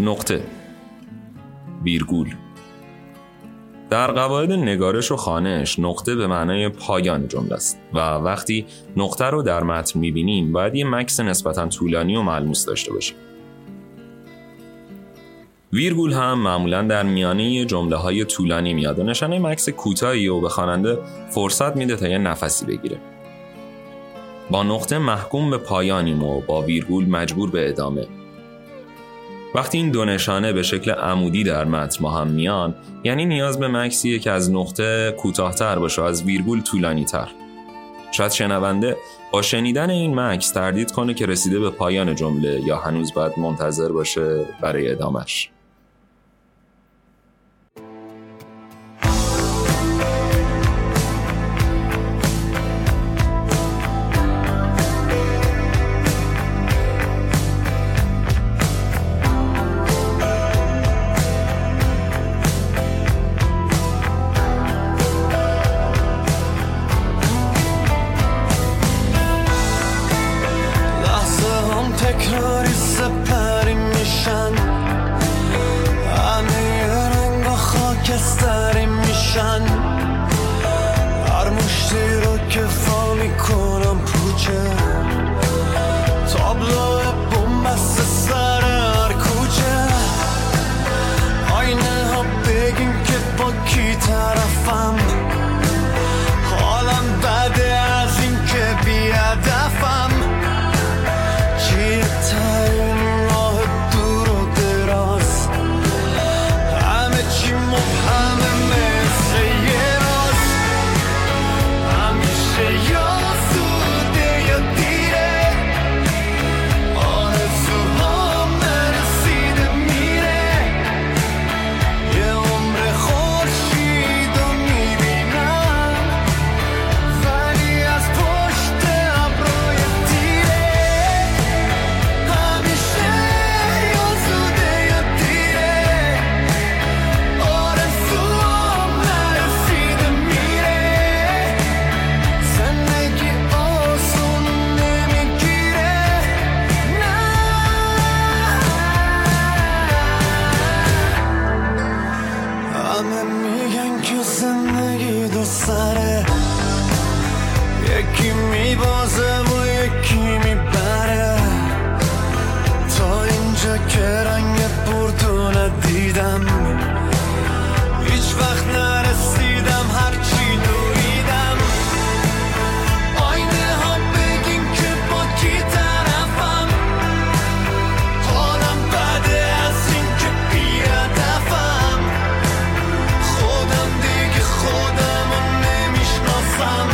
نقطه ویرگول. در قواعد نگارش و خوانش نقطه به معنای پایان جمله است و وقتی نقطه رو در متن می‌بینیم باید یه مکث نسبتاً طولانی و ملموس داشته باشیم. ویرگول هم معمولاً در میانه جمله‌های طولانی میاد و نشانه مکث کوتاهی و به خواننده فرصت میده تا یه نفسی بگیره. با نقطه محکوم به پایانیم و با ویرگول مجبور به ادامه. وقتی این دو نشانه به شکل عمودی در متن هم میان، یعنی نیاز به مکثیه که از نقطه کوتاه‌تر باشه و از ویرگول طولانی‌تر. شاید شنونده با شنیدن این مکث تردید کنه که رسیده به پایان جمله یا هنوز باید منتظر باشه برای ادامه‌اش. هر مشتی رو که فا میکنم پوچه تابلو بومبست سر هر کوچه آینه ها بگیم که با کی طرفم حالم بده از این که بی هدفم چیه تایم راه دور و دراز همه چی مبهمه یکی میبازه و یکی میبره تا اینجا که رنگ بردو ندیدم هیچ وقت نرسیدم هرچی دویدم آینه ها بگیم که با کی طرفم حالم بده از این که بی هدفم خودم دیگه خودم رو نمیشناسم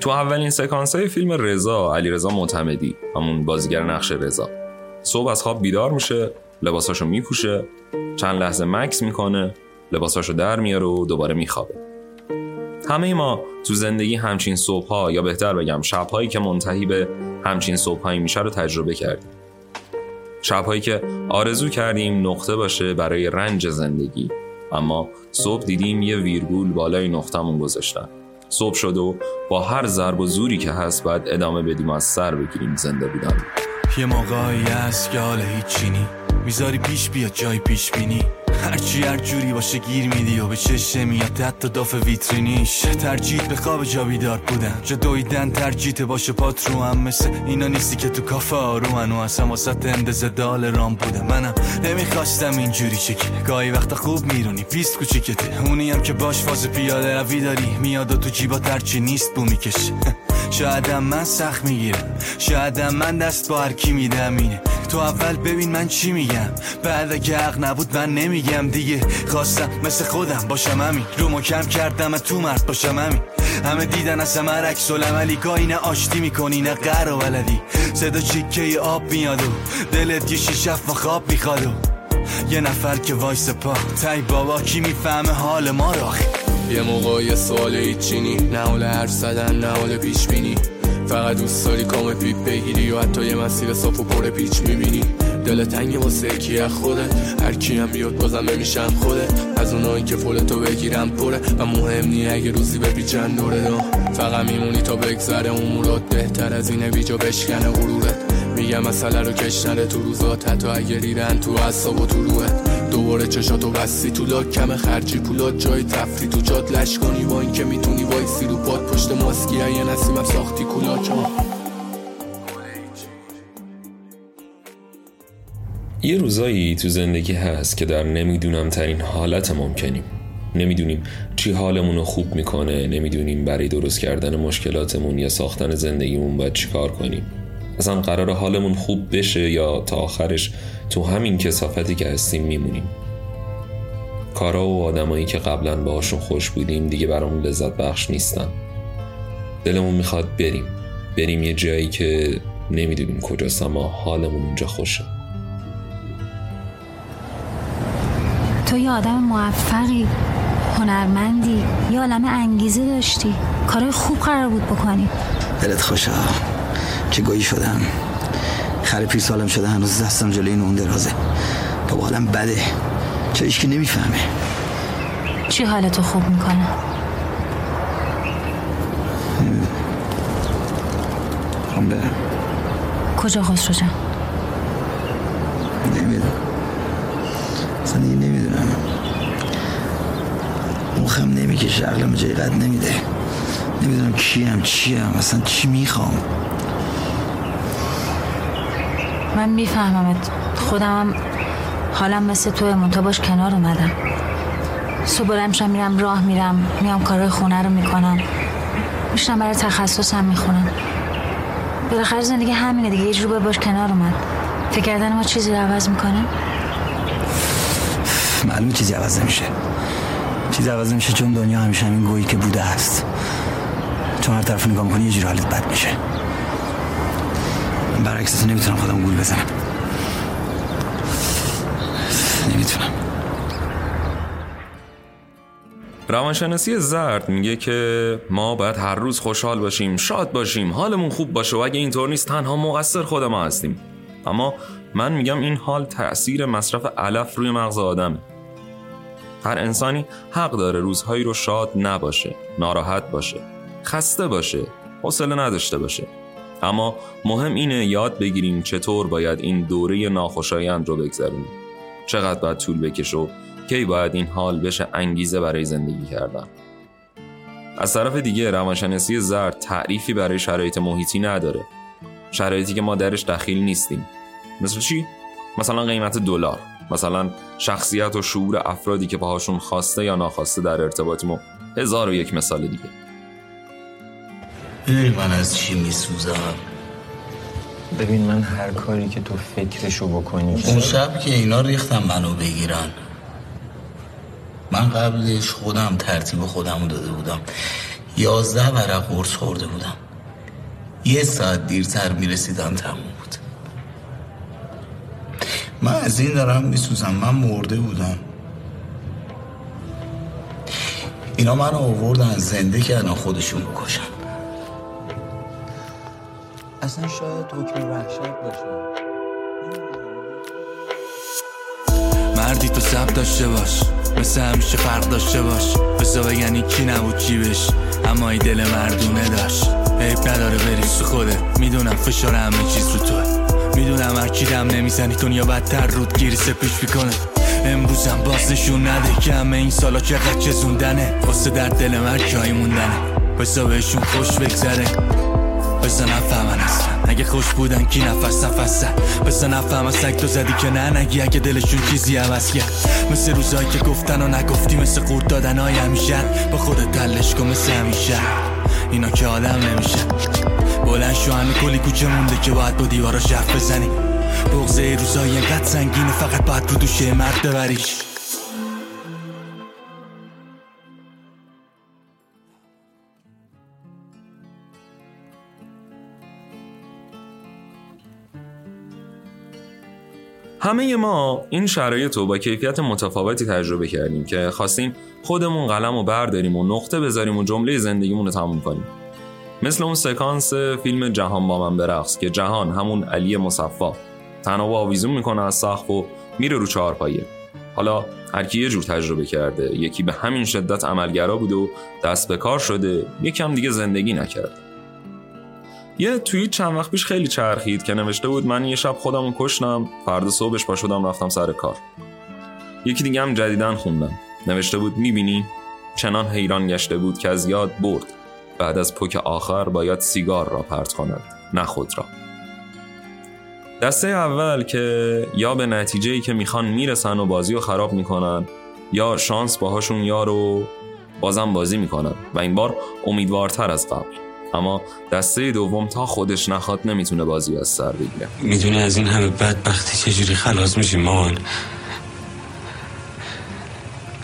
تو اولین سکانس‌های فیلم رضا، علیرضا معتمدی، همون بازیگر نقش رضا، صبح از خواب بیدار میشه، لباساشو میپوشه، چند لحظه مکث میکنه، لباساشو در میاره و دوباره میخوابه. همه ما تو زندگی همچین صبح‌ها، یا بهتر بگم شب‌هایی که منتهی به همچین صبح‌هایی میشه رو تجربه کردیم. شب‌هایی که آرزو کردیم نقطه باشه برای رنج زندگی، اما صبح دیدیم یه ویرگول بالای نقطه‌مون گذاشتن. صبح شد و با هر ضرب و زوری که هست باید ادامه بدیم، از سر بگیریم زنده بودن. یه موقعی هست که حالا هیچی نی، میذاری پیش بیاد جای پیش بینی، هرچی هر جوری باشه گیر میدی و به چشم میاد حتی داف ویترینیش. ترجیح به خواب جا بیدار بودن، جا دویدن ترجیحه، باشه پات رو هم مثل اینا نیستی که تو کافه آرومن و اصلا واسط اندازه دال رام بودم. منم نمیخواستم اینجوری چکی، گاهی وقتا خوب میرونی پیست کوچیکته، اونی هم که باش فاز پیاده روی داری، میاد و تو جیبات هرچی نیست بو میکشه. شایدم من سخت میگیرم، شایدم من دست با هر کی میدم، اینه تو اول ببین من چی میگم، بعد اگه حق نبود من نمیگم دیگه. خواستم مثل خودم باشم، همین رومو کم کردم تو مرد باشم، همین همه دیدن از همه رکس و لملی، گاهی نه آشتی میکنی نه قهر و ولدی، صدا چیکه آب میاد و دلت یه شیشف و خواب میخواد و یه نفر که وایس پا تای بابا کی میفهمه حال ما رو. یه موقع یه سوال هیچی نی، نه حال هر صدن نه حال پیش بینی، فقط دوست داری کام پیپ بگیری و حتی یه مسیر صاف و پر پیچ میبینی. دل تنگ واسه کیه خودت، هر کی هم بیاد بازم بمیشم خودت، از اونایی که فولتو بگیرم پره و مهم نیه اگه روزی بپیچن دوره دا. فقط میمونی تا بگذره امورات، بهتر از اینه بیجا بشکنه غرورت. میگم مسئله رو کش نره تو روزات، حتی اگه ریرن تو اعصاب و تو روحت. دوباره چشاتو بستی تو لاک، کم خرجی پولات، جای تفریح تو جات لش کنی، با این که میتونی وایسی رو پاد پشت ماسکی، یه نسیمم ساختی کولاک. یه روزایی تو زندگی هست که در نمیدونم ترین حالت ممکنیم، نمیدونیم چی حالمونو خوب میکنه، نمیدونیم برای درست کردن مشکلاتمون یا ساختن زندگیمون باید چیکار کنیم، اصلا قراره حالمون خوب بشه یا تا آخرش تو همین کثافتی که هستیم میمونیم. کارا و آدمایی که قبلا باهاشون خوش بودیم دیگه برامون لذت بخش نیستن. دلمون میخواد بریم یه جایی که نمیدونیم کجاست، اما حالمون اونجا خوشه. تو یه آدم موفقی، هنرمندی، یه عالم انگیزه داشتی، کارای خوب قرار بود بکنی. دلت خوشه چه گویی شدم، خره پیر سالم شده، هنوز دستم جلوی اون درازه. بابا حالم بده، چه ایش که نمیفهمه چی حالتو خوب میکنه. خواهم برم. کجا خسرو جان؟ نمیدونم، اصلا دیگه نمیدونم، مخم نمیکشه، عقلم جای قد نمیده، نمیدونم کیم چیم، اصلا چی میخوام. من میفهممت، خودم حالم مثل توه، منتها باش کنار اومدم. صبح بلند میشم، میرم راه میرم، میام کارهای خونه رو میکنم، میشنم برای تخصصم میخونم. بالاخره زندگی همینه دیگه، یه جور باش کنار اومد. فکر کردن ما چیزی رو عوض میکنه؟ معلومه چیزی عوض نمیشه، چیزی عوض نمیشه، چون دنیا همیشه همین گویی که بوده است، چون هر طرف نگاه میکنی یه جور حالت بد میشه. برعکسش نمیتونم خودم گول بزنم، نمیتونم. روانشناسی زرد میگه که ما باید هر روز خوشحال باشیم، شاد باشیم، حالمون خوب باشه و اگه اینطور نیست تنها مقصر خود ما هستیم. اما من میگم این حال تأثیر مصرف علف روی مغز آدمه. هر انسانی حق داره روزهایی رو شاد نباشه، ناراحت باشه، خسته باشه، حوصله نداشته باشه. اما مهم اینه یاد بگیریم چطور باید این دوره ناخوشایند رو بگذرونیم، چقدر باید طول بکشه و کی باید این حال بشه انگیزه برای زندگی کردن. از طرف دیگه روانشناسی زرد تعریفی برای شرایط محیطی نداره، شرایطی که ما درش دخیل نیستیم. مثل چی؟ مثلا قیمت دلار، مثلا شخصیت و شعور افرادی که باهاشون خواسته یا ناخواسته در ارتباطیم و 1001 مثال دیگه. من از چی میسوزم؟ ببین من هر کاری که تو فکرشو بکنی. اون شب که اینا ریختم منو بگیرن، من قبلش خودم ترتیب خودم داده بودم، 11 ورق قرص خورده بودم. 1 ساعت دیرتر میرسیدم تموم بود. من از این دارم میسوزم. من مرده بودم. اینا من آوردن زنده کردن خودشون بکشن. اصلا شاید حکم وحشت باشه. مردی تو سب داشته باش، مثل همیشه فرق داشته باش. بسا بگنی کی نبود کی بش، اما ای دل مردونه داشت. عیب نداره بریز تو خودت، میدونم فشار همه چیز رو توه. میدونم هرکی دم نمیزنی دنیا بدتر رود گیری سپیش بیکنه. امروزم باز نشون نده که همه این سالا چقدر چزوندنه. واسه در دل مرد جایی موندنه، بسا بهشون خوش بگذره. بسا نفهمن اصلا اگه خوش بودن کی نفس بسا نفهمن سکتو زدی که نه نگی اگه دلشون چیزی عوض کرد. مثل روزایی که گفتن و نگفتی، مثل قورت دادن های همیشه. با خودت تلش کن مثل همیشه، اینا که آدم نمیشه. بلند شو همه کلی کوچه مونده که باید با دیوارا شرف بزنی. بغضه ای روزایی اینقدر سنگینه، فقط باید رو دوشه مرد ببریش. همه ما این شرایط رو با کیفیت متفاوتی تجربه کردیم که خواستیم خودمون قلم رو برداریم و نقطه بذاریم و جمله زندگیمون رو تموم کنیم. مثل اون سکانس فیلم جهان با من برقص که جهان همون علی مصفا تنابو آویزون میکنه از سقف و میره رو 4 پایه. حالا هر کی یه جور تجربه کرده، یکی به همین شدت عملگرا بود و دست به کار شده، یکم دیگه زندگی نکرده. یه توییت چند وقت پیش خیلی چرخید که نوشته بود من یه شب خودمو کشتم، فردا صبحش پا شدم رفتم سر کار. یکی دیگه هم جدیدن خوندم نوشته بود میبینی چنان حیران گشته بود که از یاد برد بعد از پک آخر باید سیگار را پرت کند نه خود را. دسته اول که یا به نتیجه‌ای که میخوان میرسن و بازی رو خراب میکنن، یا شانس باهاشون یارو بازم بازی میکنن و این بار امیدوارتر از قبل. اما دسته دوم تا خودش نخواد نمیتونه بازی از سر بگیره. میدونه از این همه بدبختی چجوری خلاص میشیم مان؟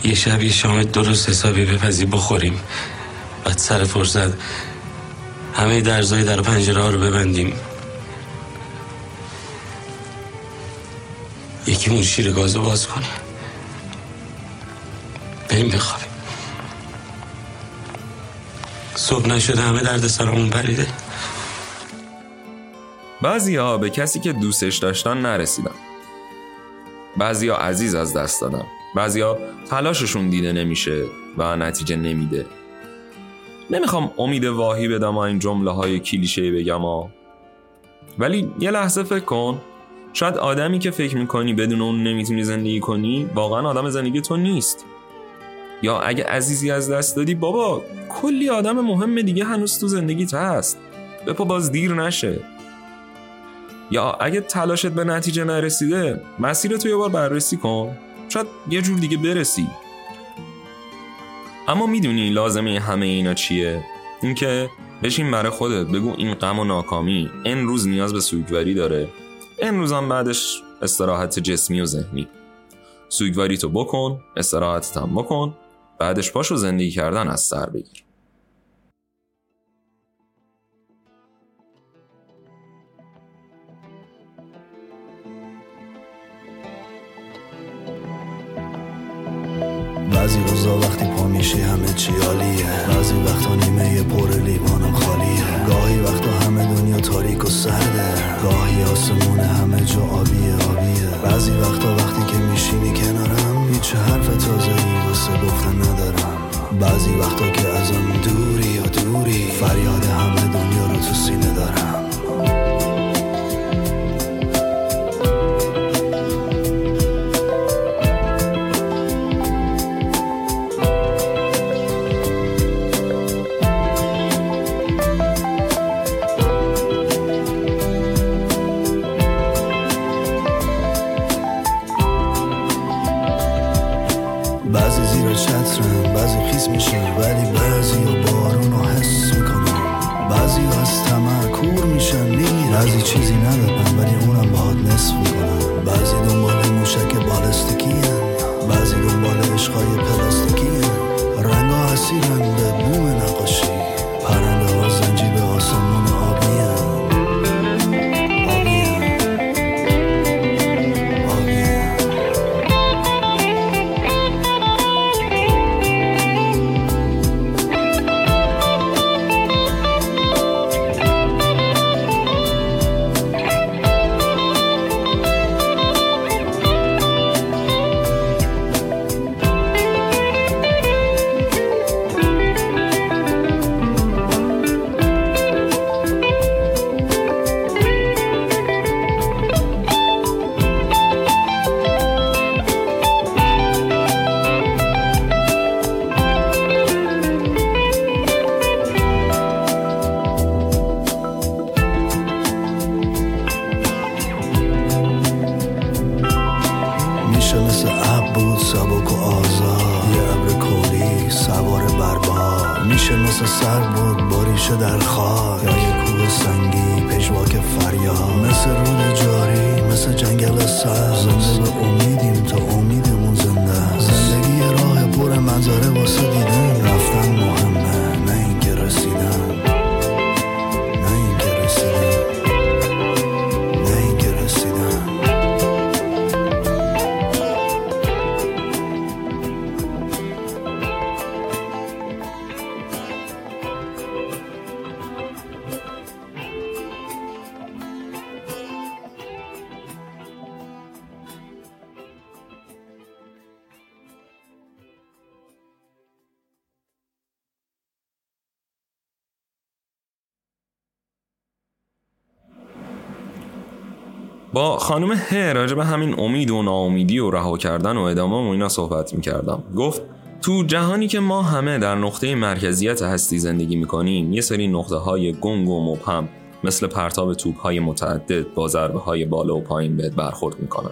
یه شب یه شام درست حسابی بپزی بخوریم، بعد سر فرصت همه درزای در پنجره‌ها رو ببندیم، یکیمون شیر گازو باز کنه بریم بخوابیم. صبح نشده همه درد سرمون پریده. بعضیا به کسی که دوستش داشتن نرسیدن، بعضیا عزیز از دست دادن، بعضیا تلاششون دیده نمیشه و نتیجه نمیده. نمیخوام امید واهی بدم و این جمله های کلیشه‌ای بگم ولی یه لحظه فکر کن، شاید آدمی که فکر میکنی بدون اون نمیتونی زندگی کنی واقعا آدم زندگی تو نیست. یا اگه عزیزی از دست دادی، بابا کلی آدم مهم دیگه هنوز تو زندگیت هست، بپا باز دیر نشه. یا اگه تلاشت به نتیجه نرسیده، مسیرتو یه بار بررسی کن، شاید یه جور دیگه برسی. اما میدونی لازمه همه اینا چیه؟ اینکه بشین برای خودت بگو این غم و ناکامی امروز نیاز به سوگواری داره، امروز هم بعدش استراحت جسمی و ذهنی. سوگواریتو بکن، استراحتت هم بکن، بعدش پاشو زندگی کردن از سر بگیر. بعضی روزا وقتی پا میشی همه چی عالیه، بعضی وقتا نیمه پر لیوانم خالیه. گاهی وقتا همه دنیا تاریک و سرده، گاهی آسمون همه جا آبیه. بعضی وقتا وقتی که میشینی کنارم هیچ حرف تازه‌ای واسه گفتن ندارم. بعضی وقتا که ازم دوری یا دوری، فریاد همه دنیا رو تو سینه دارم. بعضی دنبال عشقای پلاستیکیه، رنگا اسیرن به بوم نقاشی. میشه مثل سر بود باریشو در خاک، یا یک کوه سنگی پژواک فریاد، مثل رود جاری، مثل جنگل سر، زنده به امیدیم تا امیدمون زنده. زندگی راه پر منظره واسه دیدن، رفتن مهمه نه اینکه رسیدن، نه اینکه رسیدن، نه اینکه رسیدن. با خانم هه راجب همین امید و ناامیدی و رها کردن و ادامه و اینا صحبت میکردم. گفت تو جهانی که ما همه در نقطه مرکزیت هستی زندگی میکنیم، یه سری نقطه های گنگ و مبهم مثل پرتاب توپ های متعدد با ضربه های بالا و پایین بهت برخورد میکنن.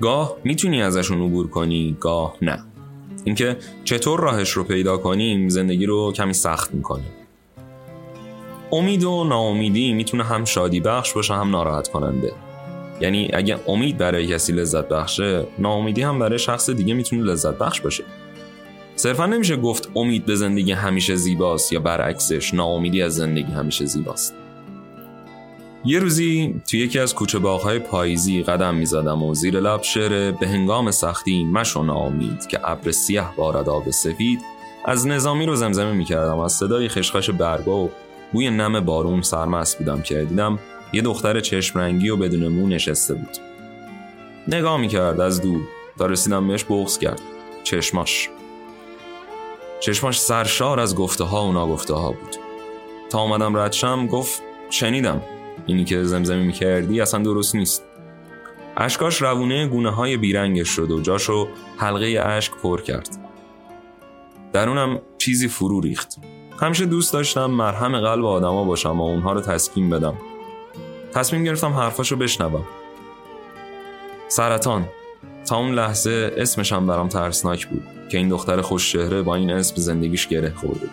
گاه میتونی ازشون عبور کنی، گاه نه. اینکه چطور راهش رو پیدا کنیم زندگی رو کمی سخت میکنه. امید و ناامیدی میتونه هم شادی بخش باشه هم ناراحت کننده. یعنی اگه امید برای کسی لذت بخشه، ناامیدی هم برای شخص دیگه میتونه لذت بخش باشه. صرفا نمیشه گفت امید به زندگی همیشه زیباست یا برعکسش ناامیدی از زندگی همیشه زیباست. یه روزی توی یکی از کوچه باغ‌های پاییزی قدم میزدم و زیر لب شعر به هنگام سختی مشو ناامید که ابر سیاه بارد آب سفید از نظامی رو زمزمه میکردم. از صدای خشخاش برگا و بوی نم بارون سرمست بودم که دیدم یه دختر چشم رنگی و بدون مو نشسته بود. نگاه میکرد از دور تا رسیدم بهش بغض کرد. چشماش سرشار از گفته ها و ناگفته ها بود. تا اومدم ردشم گفت شنیدم اینی که زمزمه میکردی اصلا درست نیست. اشکاش روونه گونه های بیرنگش شد و جاشو حلقه اشک پر کرد. درونم چیزی فرو ریخت. همیشه دوست داشتم مرهم قلب آدما باشم و اونها رو تسکین بدم. تصمیم گرفتم حرفاشو بشنوم. سرطان. تا اون لحظه اسمشم برام ترسناک بود که این دختر خوش چهره با این اسم زندگیش گره خورده بود.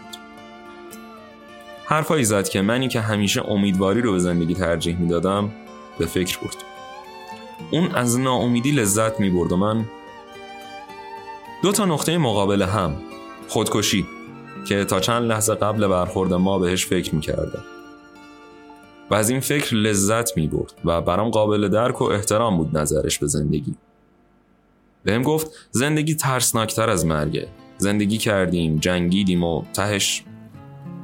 حرفایی زد که منی که همیشه امیدواری رو به زندگی ترجیح میدادم به فکر برد. اون از ناامیدی لذت میبرد و من. 2 نقطه مقابل هم. خودکشی که تا چند لحظه قبل برخورد ما بهش فکر میکردم و از این فکر لذت می برد و برام قابل درک و احترام بود نظرش به زندگی. بهم گفت زندگی ترسناکتر از مرگه. زندگی کردیم، جنگیدیم و تهش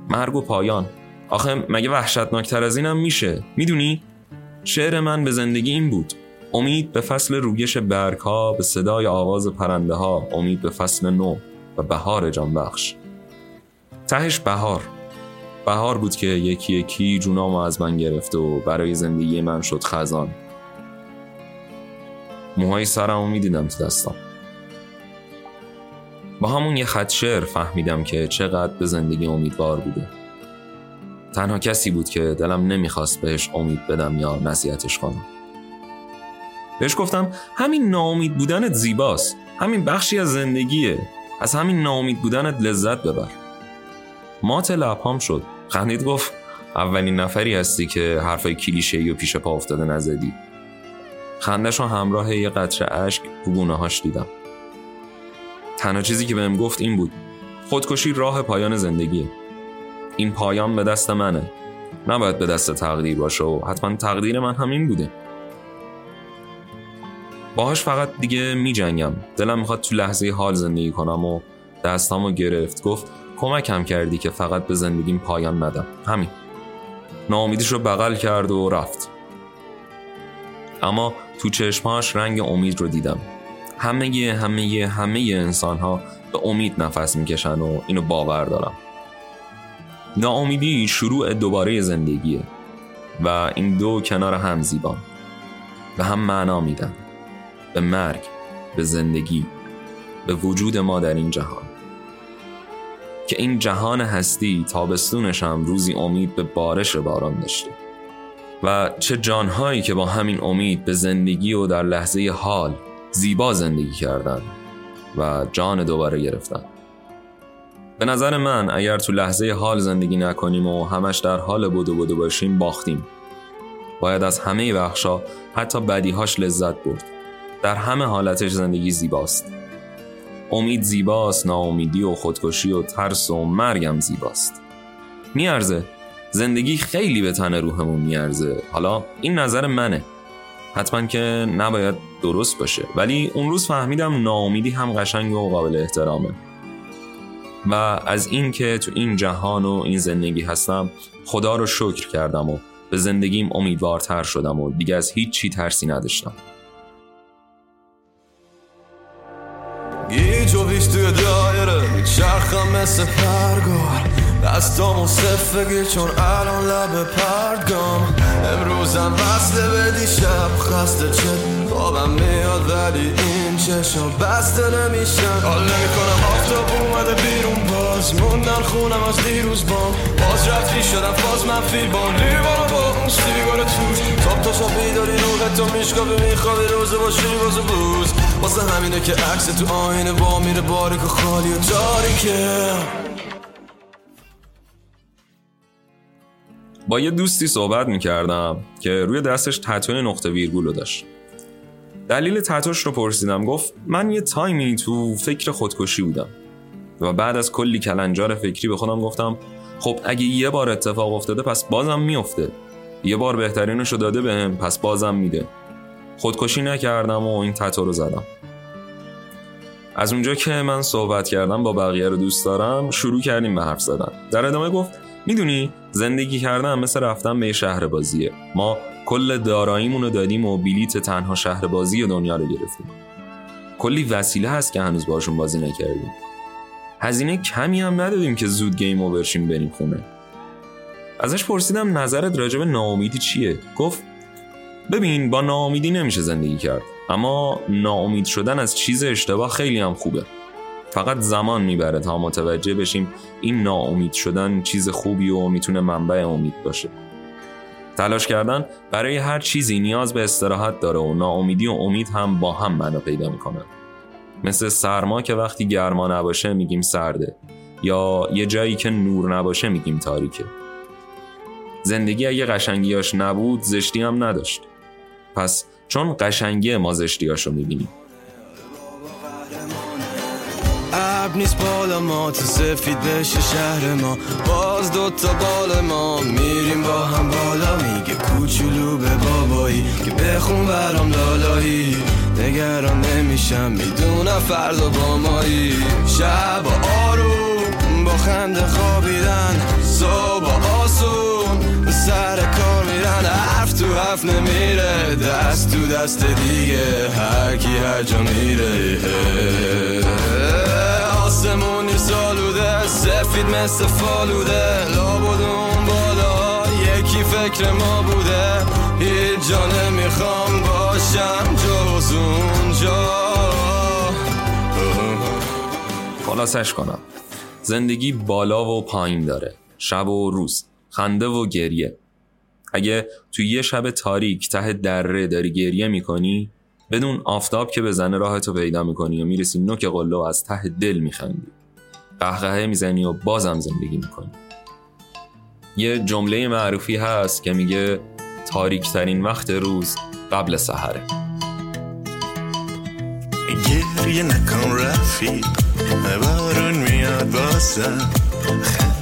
مرگ و پایان. آخه مگه وحشتناکتر از اینم میشه؟ میدونی؟ شعر من به زندگی این بود. امید به فصل رویش برگ ها، به صدای آواز پرنده ها، امید به فصل نو و بهار جانبخش. تهش بهار بود که یکی یکی جونامو از من گرفت و برای زندگی من شد خزان. موهای سرمو میدیدم تو دستم. با همون یه خط شعر فهمیدم که چقدر به زندگی امیدوار بوده. تنها کسی بود که دلم نمیخواست بهش امید بدم یا نصیحتش کنم. بهش گفتم همین ناامید بودنت زیباست. همین بخشی از زندگیه. از همین ناامید بودنت لذت ببر. مات لبهام شد. خندید گفت اولین نفری هستی که حرفای کلیشه‌ای و پیش پا افتاده نزدی. خنده‌شو همراه یه قطره اشک رو گونه‌هاش دیدم. تنها چیزی که بهم گفت این بود خودکشی راه پایان زندگیه. این پایان به دست منه، نباید به دست تقدیر باشه و حتما تقدیر من همین بوده. باهاش فقط دیگه میجنگم. دلم میخواد تو لحظه حال زندگی کنم و دستامو گرفت گفت کمکم کردی که فقط به زندگیم پایان ندم. همین. ناامیدیش رو بغل کرد و رفت. اما تو چشماش رنگ امید رو دیدم. همه انسان‌ها به امید نفس میکشن و اینو باور دارم. ناامیدی شروع دوباره زندگیه و این دو کنار هم زیبان. به هم معنا میدن. به مرگ، به زندگی، به وجود ما در این جهان. که این جهان هستی تابستونش هم روزی امید به بارش باران داشته و چه جانهایی که با همین امید به زندگی و در لحظه حال زیبا زندگی کردن و جان دوباره گرفتن. به نظر من اگر تو لحظه حال زندگی نکنیم و همش در حال بدو باشیم باختیم. باید از همه بخشا حتی بدیهاش لذت برد. در همه حالتش زندگی زیباست. امید زیباست، ناامیدی و خودکشی و ترس و مرگم زیباست. میارزه، زندگی خیلی به تن روحمون میارزه. حالا این نظر منه، حتما که نباید درست باشه، ولی اون روز فهمیدم ناامیدی هم قشنگ و قابل احترامه و از این که تو این جهان و این زندگی هستم خدا رو شکر کردم و به زندگیم امیدوارتر شدم و دیگه از هیچ چی ترسی نداشتم. گیج و هیچ توی دایره چرخم مثل پرگار، دستامو صفگی چون الان لب پردگام، امروزم وصله بدی شب خسته چه خوابم میاد ولی این چشم بسته نمیشن، حال نمیکنم آفتاب اومده بیرون، باز موندن خونم از دیروز بام، باز رفتی شدم باز منفی بام، دیوارو با اون سیگاره توش تاب تا شب بیداری روحت تو میشکافی میخوابی روزه باشی بازو بوز، واسه همینه که عکس تو آینه با میره باریک و خالی و تاریکه. با یه دوستی صحبت میکردم که روی دستش تتو نقطه ویرگول رو داشت. دلیل تتوش رو پرسیدم، گفت من یه تایمی تو فکر خودکشی بودم و بعد از کلی کلنجار فکری به خودم گفتم خب اگه یه بار اتفاق افتاده پس بازم میفته، یه بار بهترینش رو داده بهم پس بازم میده. خودکشی نکردم و این تتو رو زدم. از اونجا که من صحبت کردم با بقیه رو دوست دارم شروع کردیم به حرف زدن. در ادامه گفت میدونی زندگی کردن مثل رفتن به شهر بازیه، ما کل داراییمون رو دادیم و بلیت تنها شهر بازی دنیا رو گرفتیم، کلی وسیله هست که هنوز باشون بازی نکردیم، هزینه کمی هم ندادیم که زود گیم اوور شیم بریم خونه. ازش پرسیدم نظرت راجع به ناامیدی چیه؟ گفت ببین با ناامیدی نمیشه زندگی کرد، اما ناامید شدن از چیز اشتباه خیلی هم خوبه، فقط زمان میبره تا متوجه بشیم این ناامید شدن چیز خوبی و میتونه منبع امید باشه. تلاش کردن برای هر چیزی نیاز به استراحت داره و ناامیدی و امید هم با هم معنا پیدا میکنن، مثل سرما که وقتی گرما نباشه میگیم سرده، یا یه جایی که نور نباشه میگیم تاریکه. زندگی اگه قشنگیاش نبود زشتی هم نداشت، پس چون قشنگی ما زشتیاشو میبینیم. عب نیست بالا ما تو سفید بشه شهر ما، باز دوتا بالا ما میریم با هم بالا، میگه کوچولو به بابایی که بخون برام لالایی، نگران نمیشم میدونم فردا با مایی، شب آروم با خنده خوابیدن، صبح آسون سر کار میرن، حرف تو حرف نمیره دست تو دست دیگه، هر کی هر جا میره آسمون سالوده سفید مثل فالوده، لابدون بالا یکی فکر ما بوده، هیچ جا نمیخوام باشم جز اونجا. خلاصش کنم، زندگی بالا و پایین داره، شب و روز، خنده و گریه. اگه تو یه شب تاریک ته دره داری گریه میکنی، بدون آفتاب که بزنه راهتو پیدا میکنی و میرسی نوک قله و از ته دل میخندی، قهقهه میزنی و بازم زندگی میکنی. یه جمله معروفی هست که میگه تاریک ترین وقت روز قبل سحره. گریه نکن رفیق بارون میاد بازم،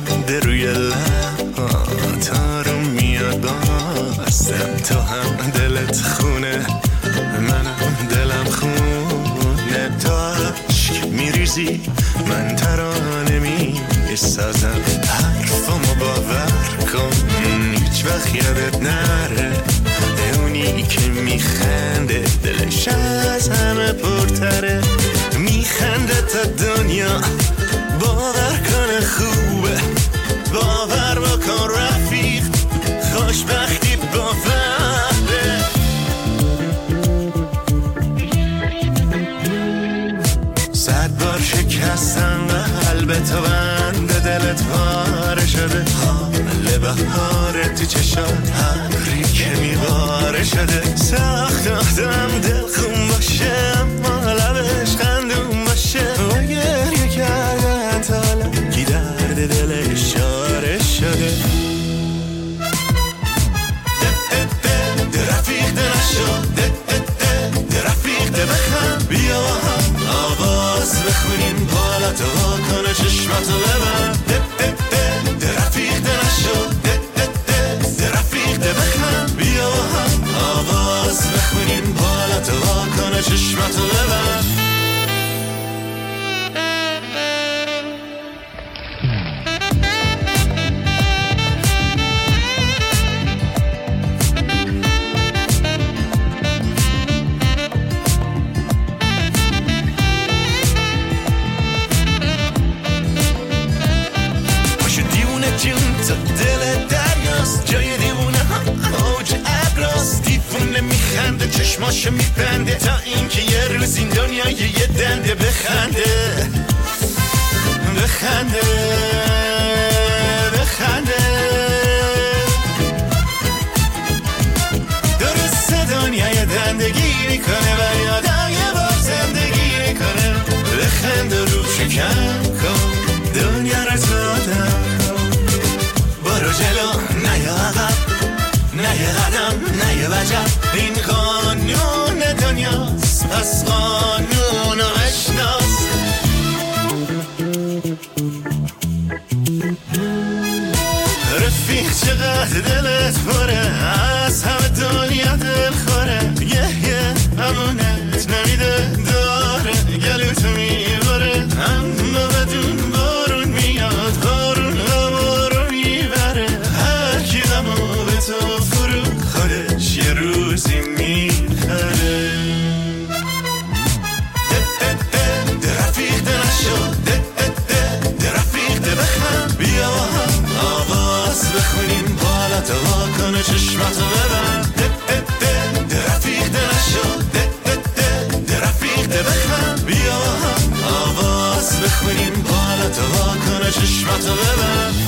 خنده روی لبان تارون میاد بازم، تو هم دلت خونه منم دلم خونه، تو عشق میریزی من ترانه میسازم، حرفمو باور کن هیچ وقت یادت نره، اونی که میخنده دلش از همه پرتره، میخنده تا دنیا باور کنه خوبه، باور بکن رفیق خوشبختی باور. شکستم قلبت و بند دلت واره شده، حال بهاره تو چشات هری که میواره شده، سخت آدم دل خون باشه اما لبش خندون باشه، و گریه کردن تا حالا چشماشو میبنده تا اینکه یه روز این دنیا یه دنده بخنده درست دنیا یه دندگی میکنه و یادم یه بار زندگی میکنه. بخند و روشو کم کن، دنیا رو تو آدم کن، برو جلو نه یا عقب، نه یه قدم نه یه وجب، این قانون دنیاست پس قانون رو بشناس. رفیق چقدر دلت پره، از همه دنیا دل خوره، یه امونت نمیده داره، گلوتو میبره، اما بدون بارون میاد، بارون غمو رو میبره، هر کی غمو به تو یه روزی میخره. رفیق ده نشو، ده رفیق ده بخن، بیا با هم آواز بخونیم، بالاتو واکن و چشمتو ببن. ده رفیق ده نشو، ده رفیق ده بخن، بیا با هم آواز بخونیم، بالاتو واکن و چشمتو ببن.